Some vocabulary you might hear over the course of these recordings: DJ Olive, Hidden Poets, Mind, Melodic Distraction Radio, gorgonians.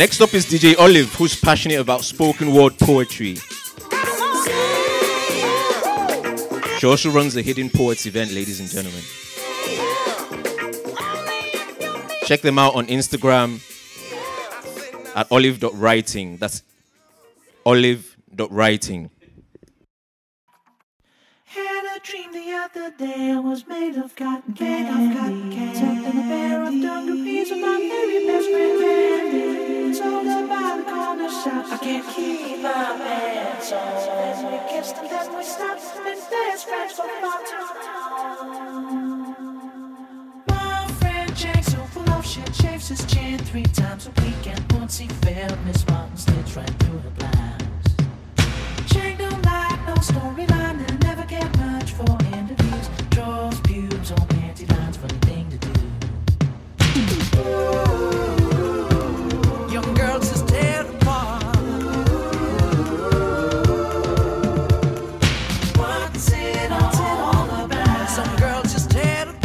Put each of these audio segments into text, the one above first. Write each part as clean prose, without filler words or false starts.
Next up is DJ Olive, who's passionate about spoken word poetry. She also runs the Hidden Poets event, ladies and gentlemen. Check them out on Instagram at olive.writing. That's olive.writing. Dream the other day I was made of cotton candy, tucked in a pair of dungarees with my very best friend Andy. Told her by the corner shop I can't keep my pants on. So then we kissed and then we stopped, then there's friends for fun. My friend Jack's so full of shit, shaves his chin 3 times a week, and once he failed, Miss Martin slits right through the blinds. Jack don't like no storyline and never get much for interviews, draws, pubes, on panty lines, funny thing to do. Ooh, young girls just tear apart. What's it all about? Some girls just tear apart.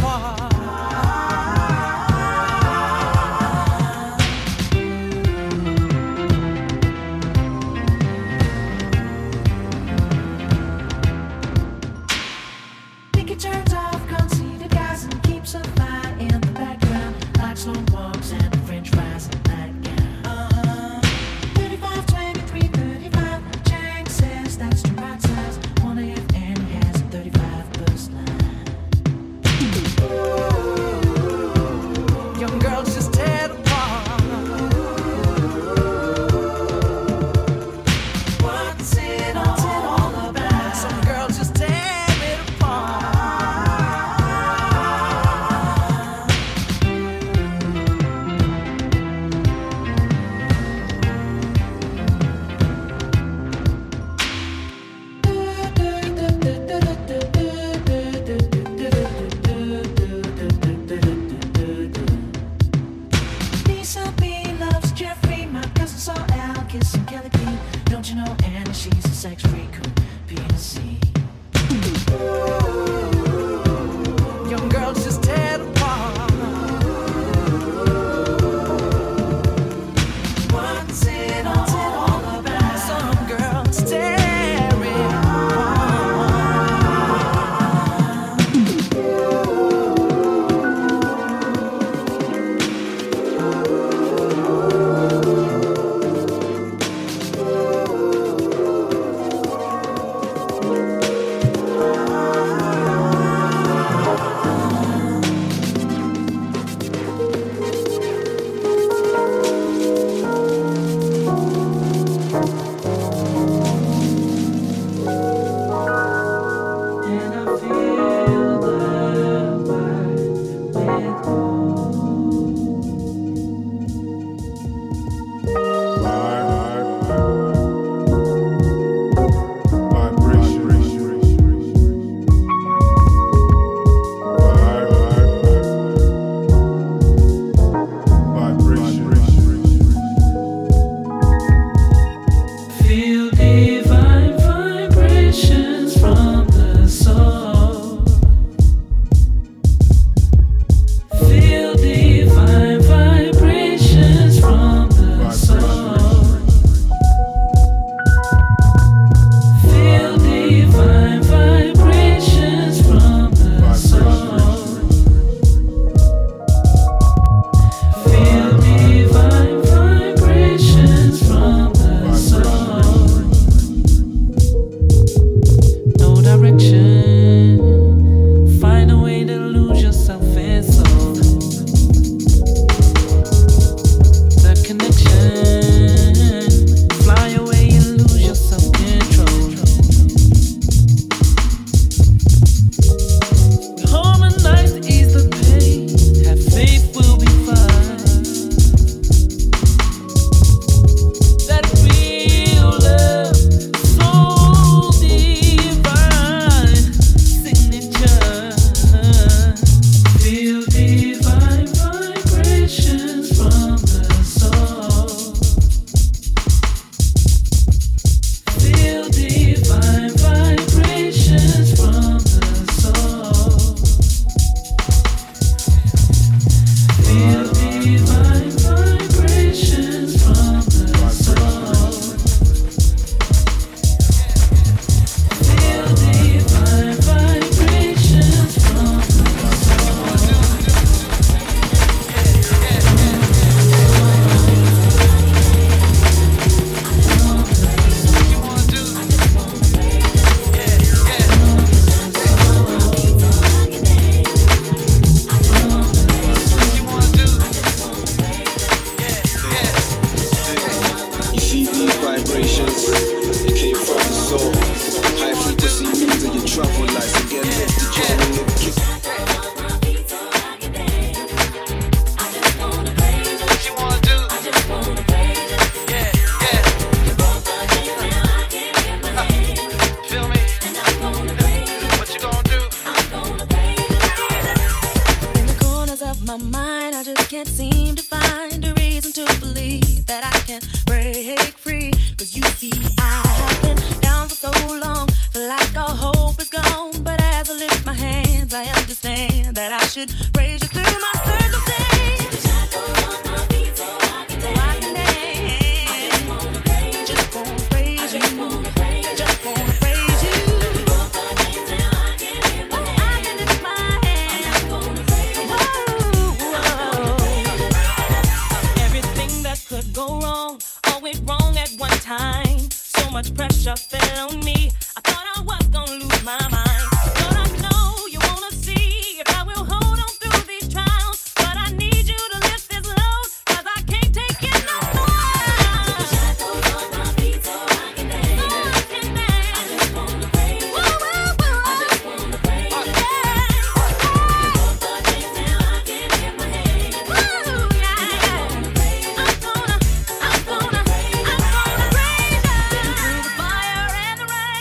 my mind, I just can't seem to find a reason to believe that I can break free. Cause you see, I have been down for so long, feel like all hope is gone. But as I lift my hands, I understand that I should raise you through my circumstance. Time. So much pressure fell on me. I thought I was gonna lose my mind. But I know you wanna see if I will hold on through these trials. But I need you to lift this load, cause I can't take it no more. I took the shackles off my feet so I can dance. I just wanna praise. I just wanna praise. Okay. Both the days now I can hear my head. I'm gonna praise. Through the fire and the rain,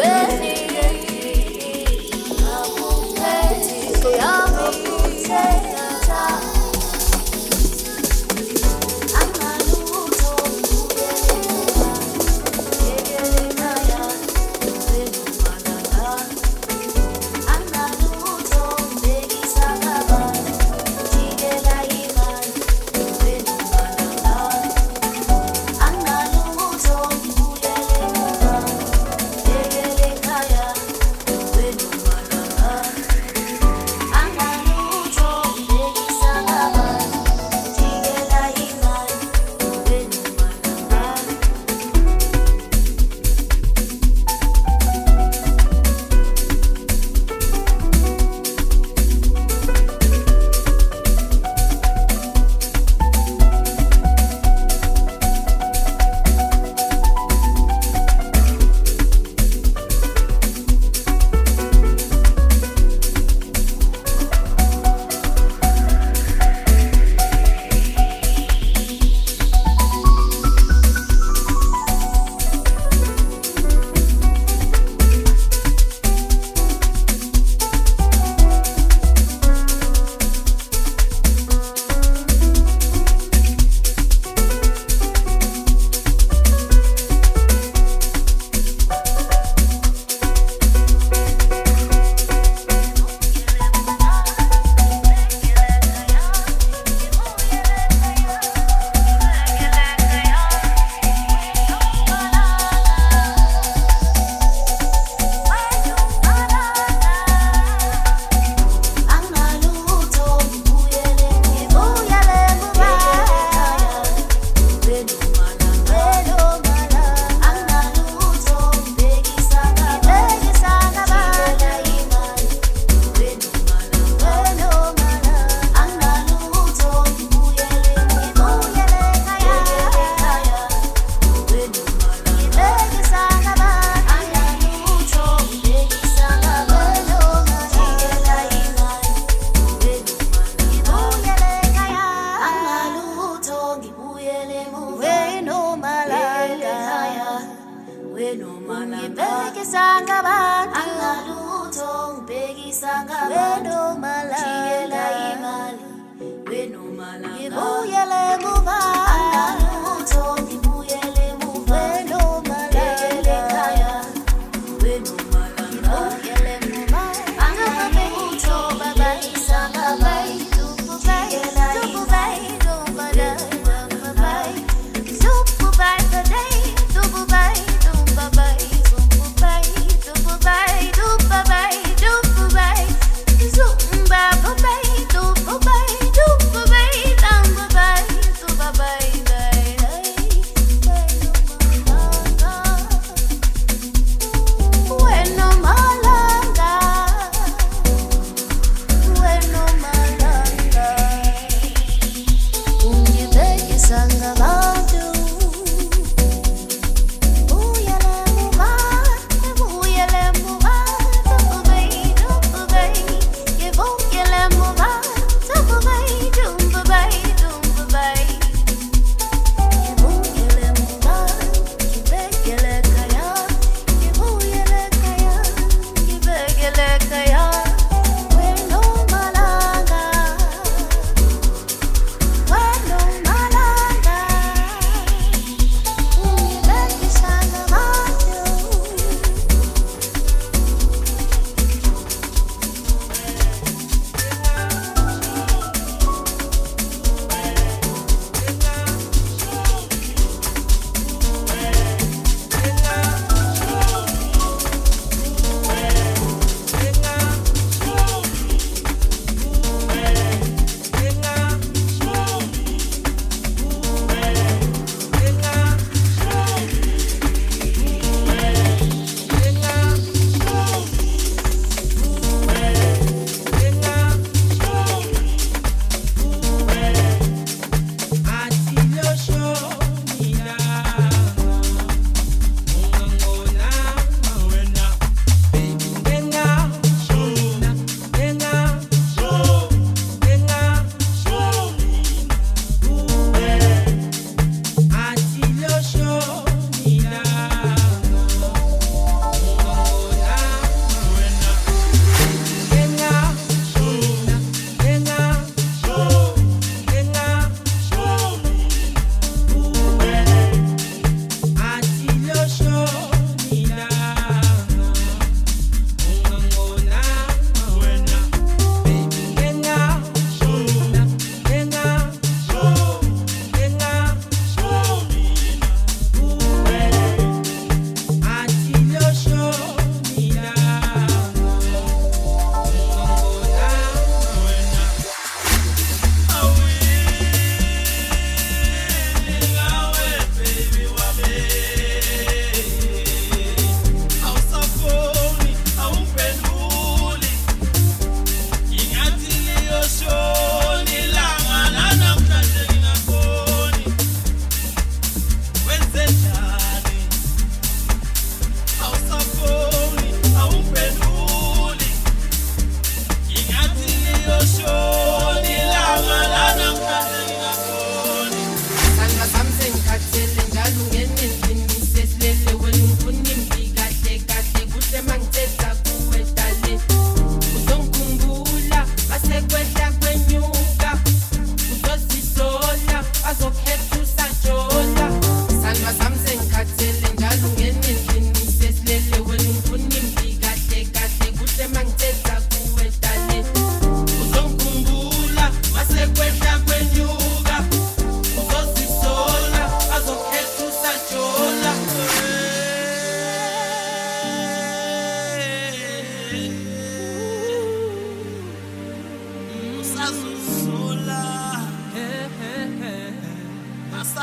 Bye.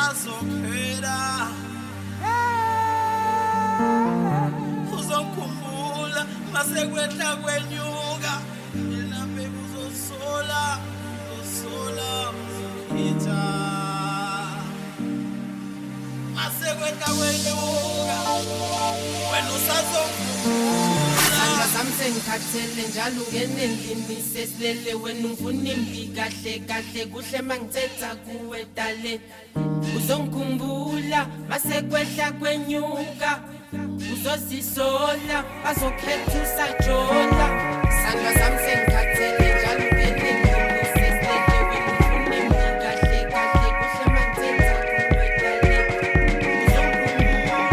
azopenda uzongkhumbula masekwehla kwenyuka mina uzosola uzokhitha masekwehla kwenyuka wena sengithathele njalo ngenendlini sesilele wena ungifuna imbi kahle kuhle mangithetha kuwe dale uzongikhumbula masekwehla kwenyuka uzozisola bazokhetha usajola sandla sami sengithathele njalo ngenendlini sesilele wena ungifuna imbi kahle kuhle mangithetha kuwe dale uzongikhumbula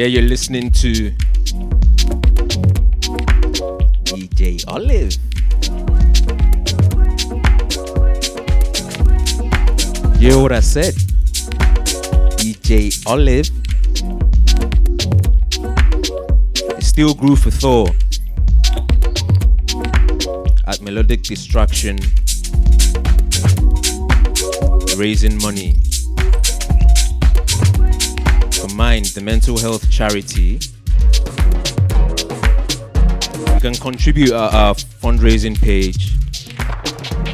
Yeah, you're listening to DJ Olive. You hear what I said? DJ Olive. It's still Groove for Thor at Melodic Distraction, raising money. Mind, the mental health charity. You can contribute at our fundraising page,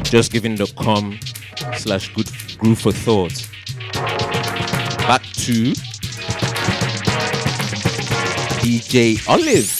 justgiving.com/Groove for Thought. Back to DJ Olive.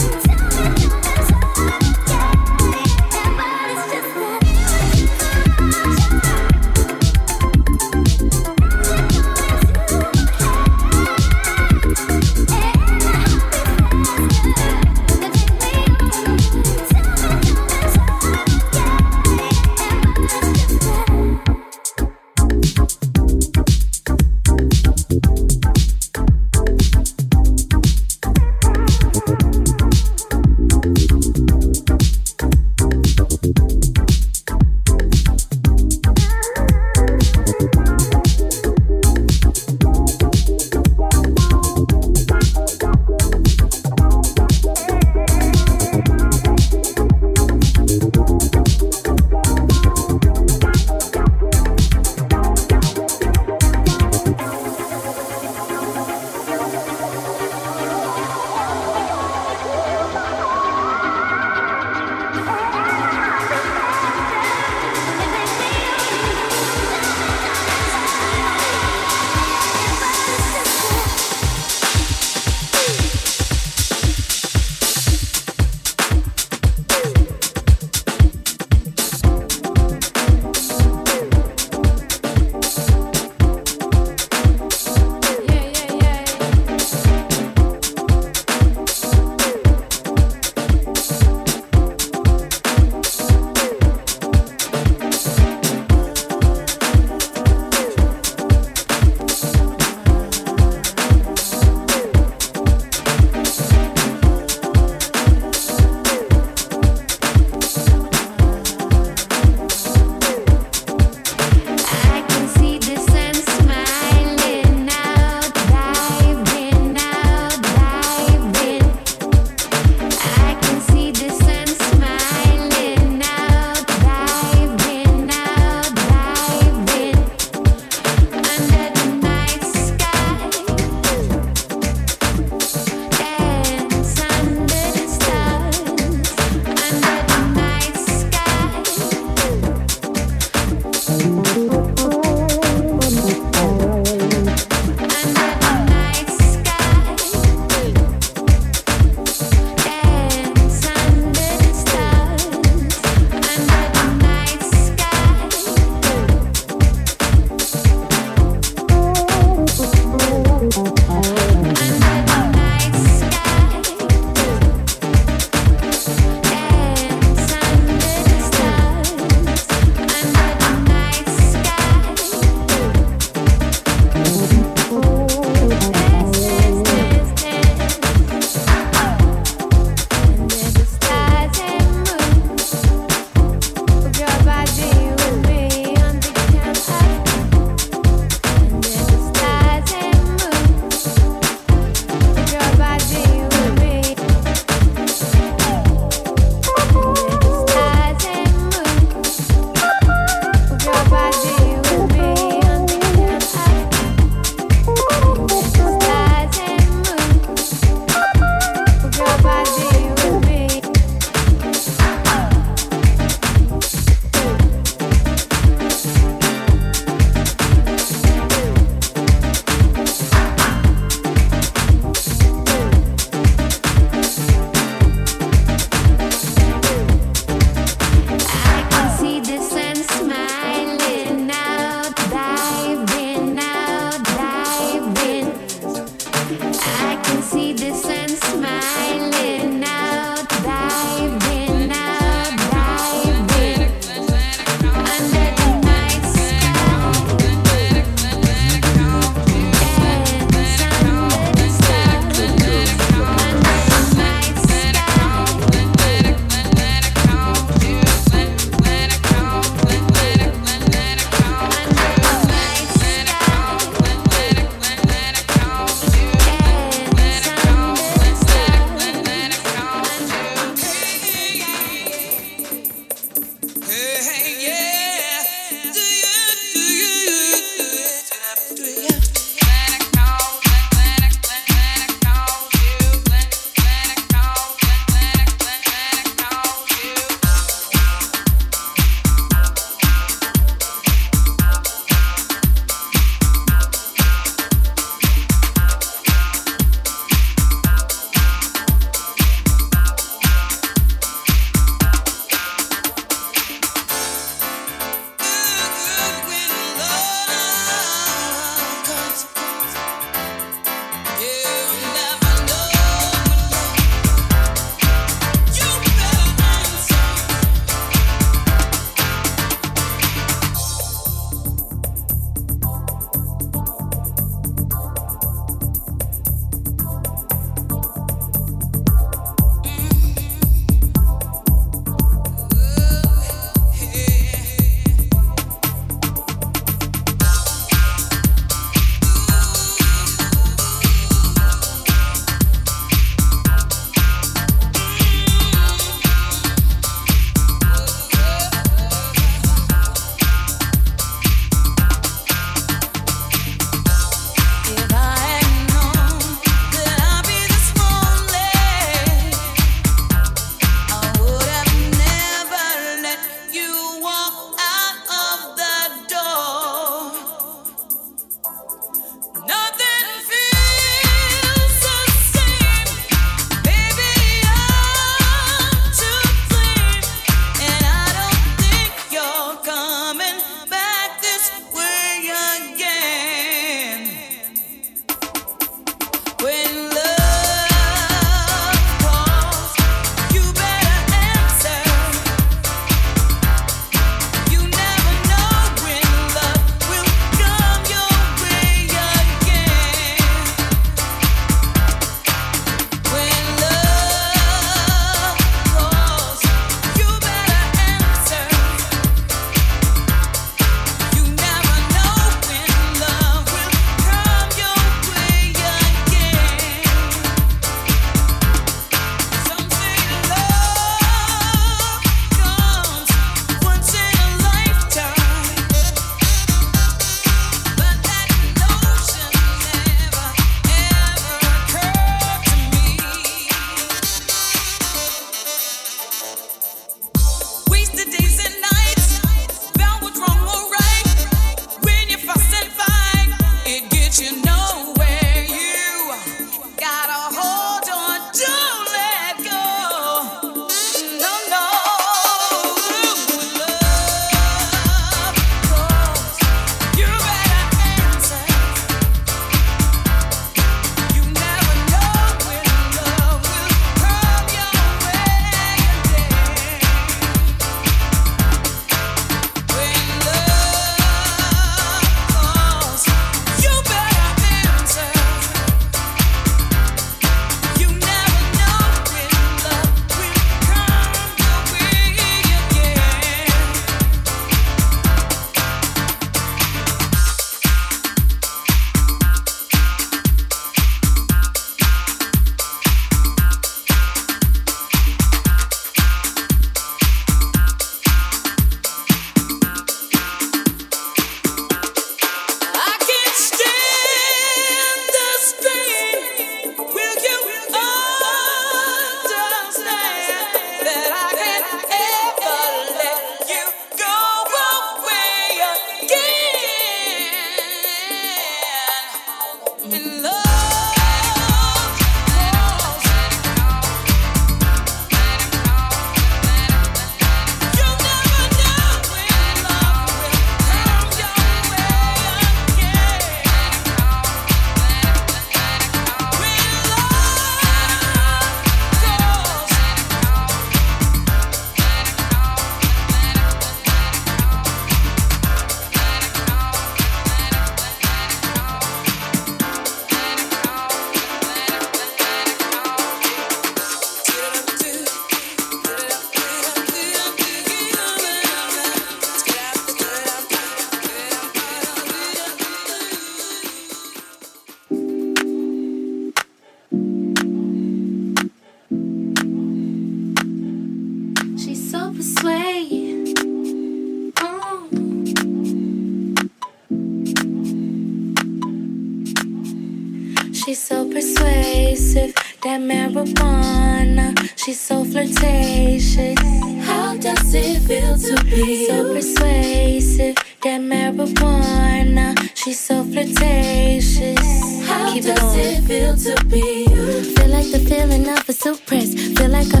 persuasive. That marijuana, she's so flirtatious. How does it feel to be so persuasive? That marijuana, she's so flirtatious. How does it feel to be you? Feel like the feeling of a suppress. Feel like I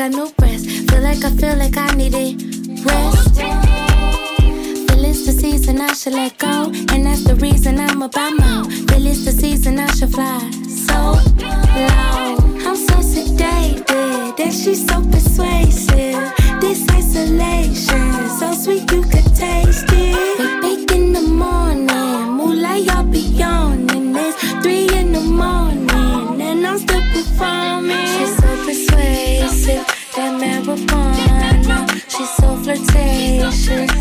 got no breath. Feel like I need it rest. Feel it's the season I should let go, and that's the reason I'm about now. Feel it's the season I should fly so low. I'm so sedated, and she's so persuasive. This isolation, so sweet you could taste it. But bake in the morning, moonlight, y'all be yawning. It's 3 in the morning, and I'm still performing. She's so persuasive, that marijuana. She's so flirtatious.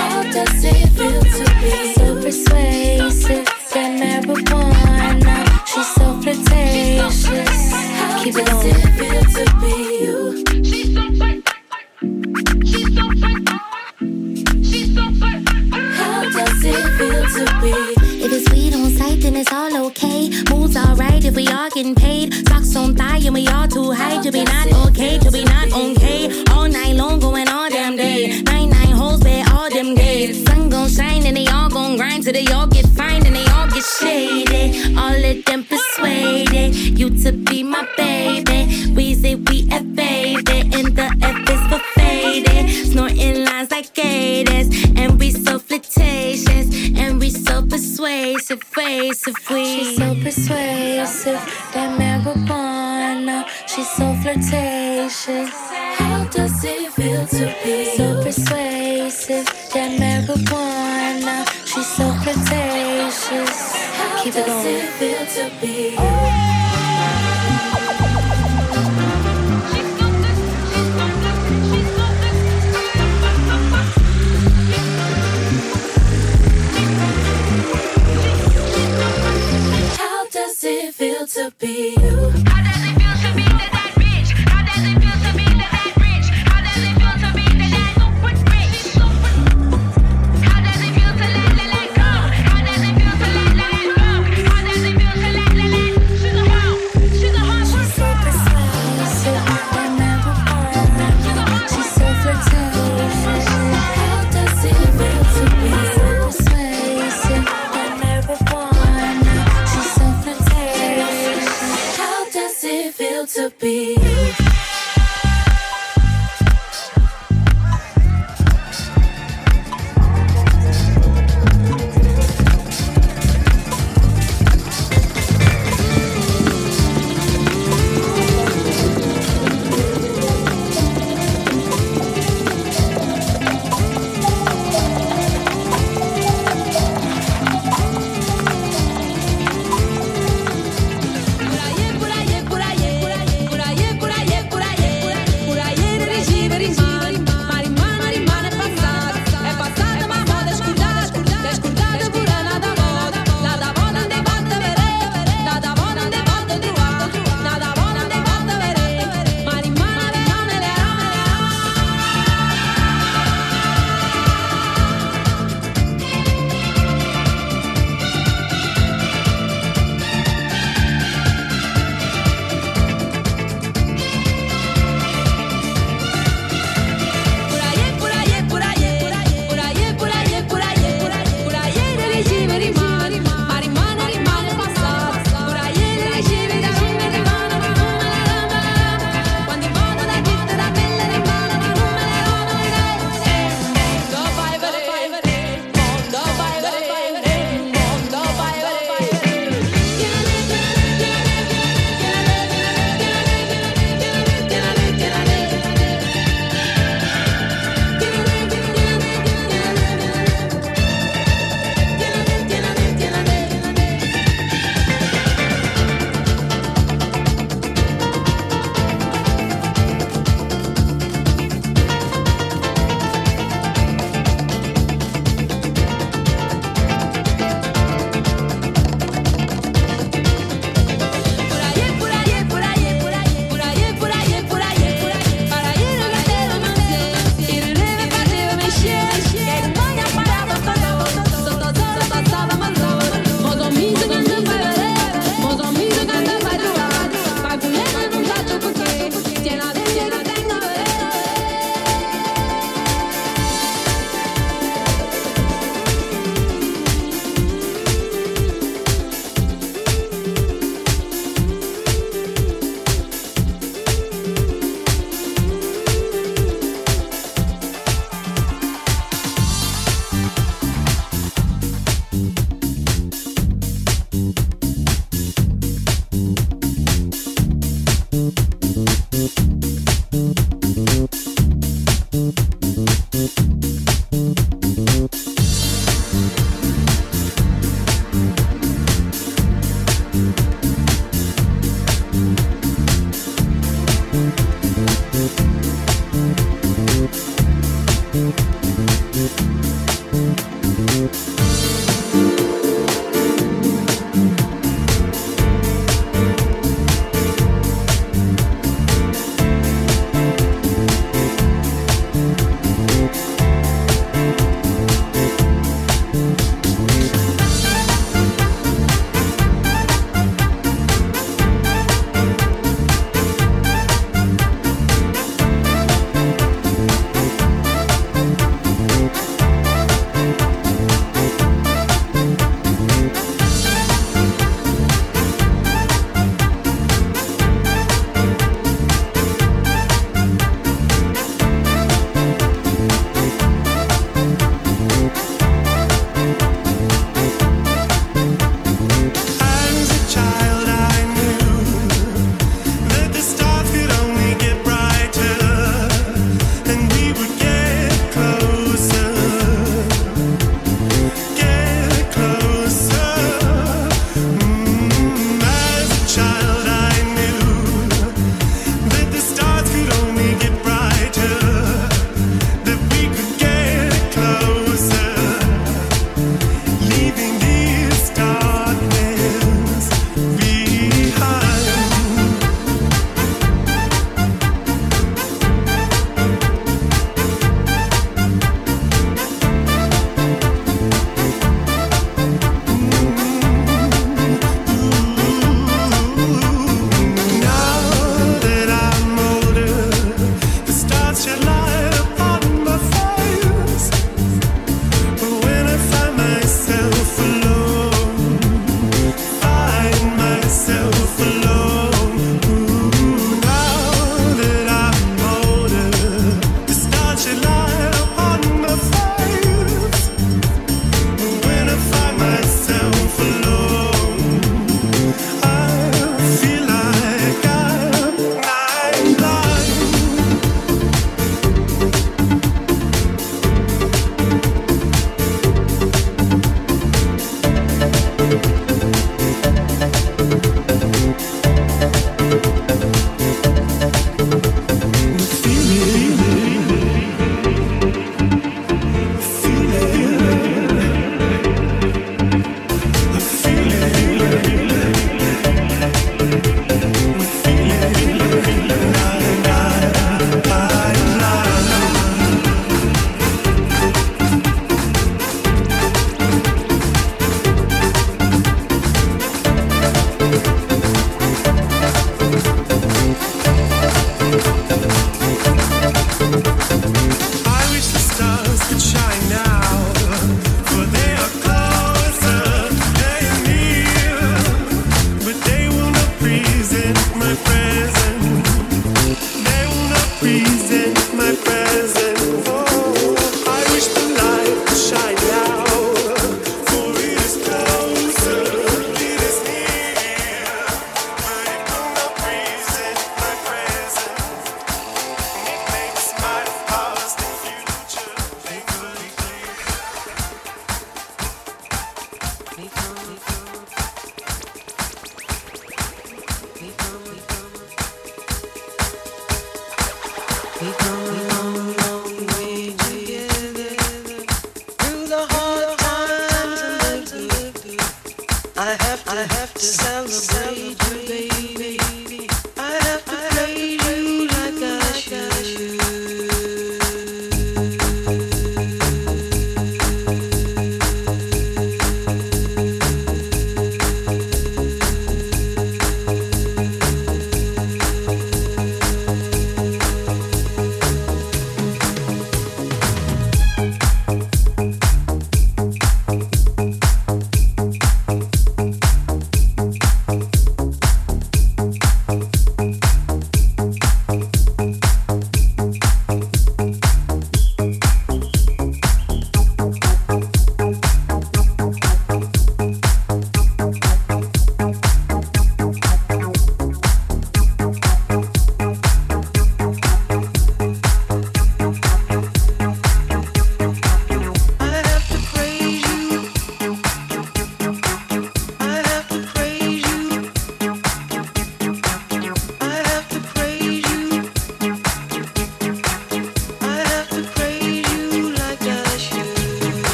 How does it feel to be so persuasive? That marijuana. She's so flirtatious. How Keep does it feel to be you? She's so flirt. She's so flirt. She's so flirt. How does it feel to be? If it's weed on sight, then it's all okay. Mood's alright if we all getting paid. Socks on thigh and we all too high. To be not okay, to be not okay. All night long going all damn day. 9 holes bed all them days. Sun gon' shine and they all gon' grind till they all get fined and they all get shaded. All of them persuaded you to be my baby. Weezy, we F baby, and the F is for faded. Snorting lines like gators, and we so flirtatious, and we so persuasive, persuasive. She's so persuasive, that marijuana. She's so flirtatious. How does it feel to be so persuasive? That marijuana. She's so flirtatious. How Keep does it, going. It feel to be you? Oh. How does it feel to be you? How does it feel to be that rich? How does it feel to be that rich? How does it feel to be that super rich? How does it feel to let go? How does it feel to let go? How does it feel to let sugar home? Sugar home. She's so persuasive, that marijuana. She's so flirtatious. How does it feel to be so persuasive, that marijuana? She's so flirtatious.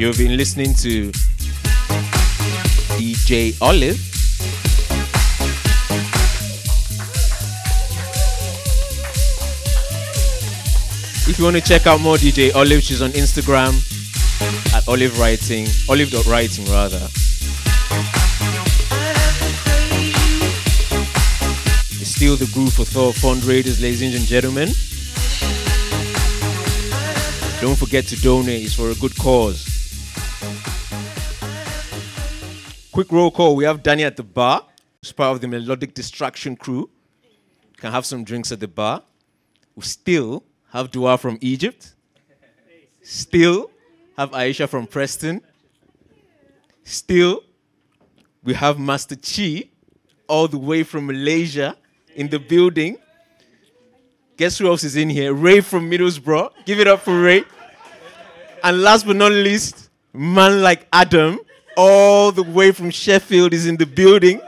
You've been listening to DJ Olive. If you want to check out more DJ Olive, she's on Instagram at olive.writing. It's still the groove for Thor fundraisers, ladies and gentlemen. Don't forget to donate, it's for a good cause. Quick roll call, we have Danny at the bar. He's part of the Melodic Distraction crew. You can have some drinks at the bar. We still have Dua from Egypt. Still have Aisha from Preston. Still, we have Master Chi all the way from Malaysia in the building. Guess who else is in here? Ray from Middlesbrough. Give it up for Ray. And last but not least, man like Adam, all the way from Sheffield, is in the building.